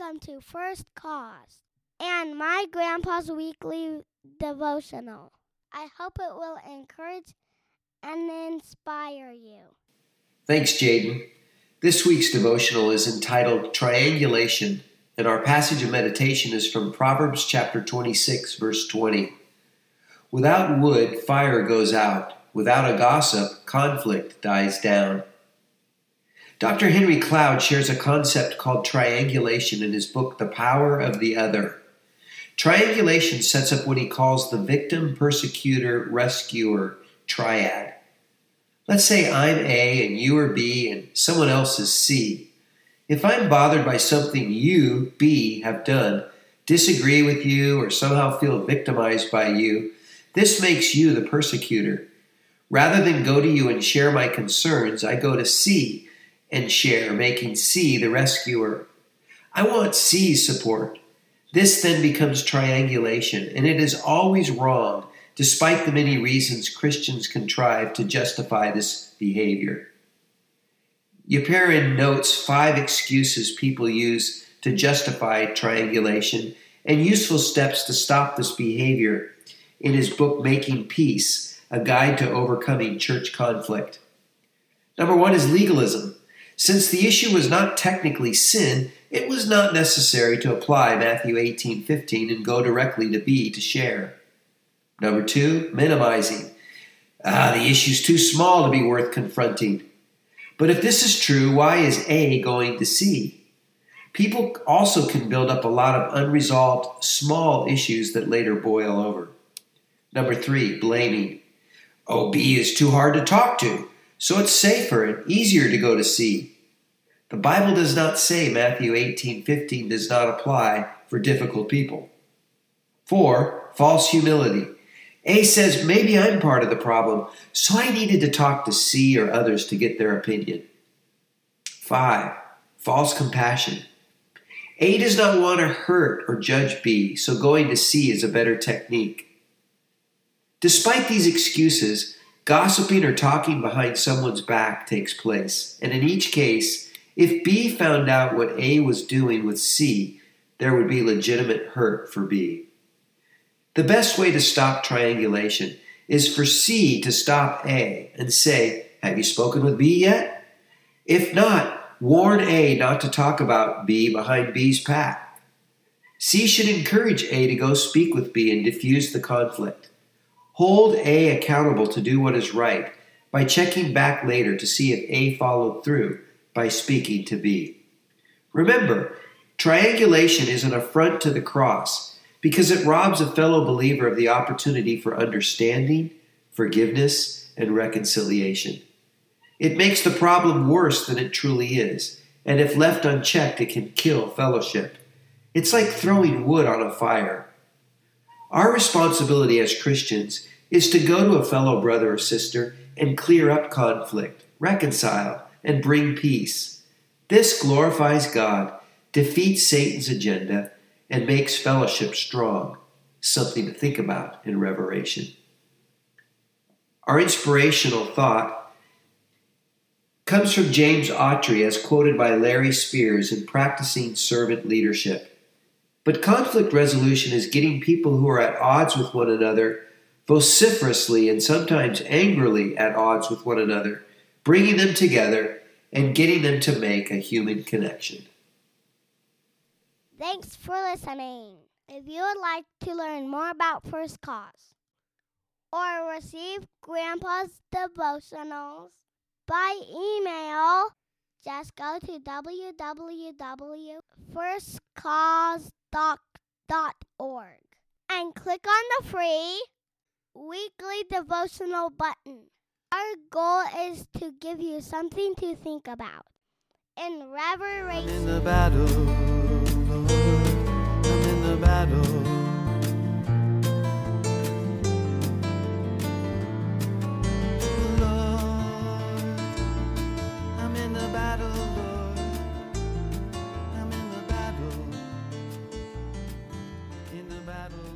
Welcome to First Cause and my grandpa's weekly devotional. I hope it will encourage and inspire you. Thanks, Jaden. This week's devotional is entitled Triangulation, and our passage of meditation is from Proverbs chapter 26, verse 20. Without wood, fire goes out. Without a gossip, conflict dies down. Dr. Henry Cloud shares a concept called triangulation in his book, The Power of the Other. Triangulation sets up what he calls the victim, persecutor, rescuer triad. Let's say I'm A and you are B and someone else is C. If I'm bothered by something you, B, have done, disagree with you, or somehow feel victimized by you, this makes you the persecutor. Rather than go to you and share my concerns, I go to C and share, making C the rescuer. I want C's support. This then becomes triangulation, and it is always wrong, despite the many reasons Christians contrive to justify this behavior. Yaparin notes 5 excuses people use to justify triangulation and useful steps to stop this behavior in his book, Making Peace: A Guide to Overcoming Church Conflict. Number 1 is legalism. Since the issue was not technically sin, it was not necessary to apply Matthew 18:15 and go directly to B to share. Number 2, minimizing. The issue's too small to be worth confronting. But if this is true, why is A going to C? People also can build up a lot of unresolved small issues that later boil over. Number 3, blaming. B is too hard to talk to, so it's safer and easier to go to C. The Bible does not say Matthew 18:15 does not apply for difficult people. 4, false humility. A says, maybe I'm part of the problem, so I needed to talk to C or others to get their opinion. 5, false compassion. A does not want to hurt or judge B, so going to C is a better technique. Despite these excuses, gossiping or talking behind someone's back takes place, and in each case, if B found out what A was doing with C, there would be legitimate hurt for B. The best way to stop triangulation is for C to stop A and say, have you spoken with B yet? If not, warn A not to talk about B behind B's back. C should encourage A to go speak with B and diffuse the conflict. Hold A accountable to do what is right by checking back later to see if A followed through by speaking to B. Remember, triangulation is an affront to the cross because it robs a fellow believer of the opportunity for understanding, forgiveness, and reconciliation. It makes the problem worse than it truly is, and if left unchecked, it can kill fellowship. It's like throwing wood on a fire. Our responsibility as Christians is to go to a fellow brother or sister and clear up conflict, reconcile, and bring peace. This glorifies God, defeats Satan's agenda, and makes fellowship strong, something to think about in Revelation. Our inspirational thought comes from James Autry, as quoted by Larry Spears in Practicing Servant Leadership. But conflict resolution is getting people who are at odds with one another, vociferously and sometimes angrily at odds with one another, bringing them together and getting them to make a human connection. Thanks for listening. If you would like to learn more about First Cause or receive Grandpa's devotionals by email, just go to www.firstcause.org and click on the free weekly devotional button. Our goal is to give you something to think about in Revelation. I'm in the battle, Lord. I'm in the battle, Lord. I'm in the battle.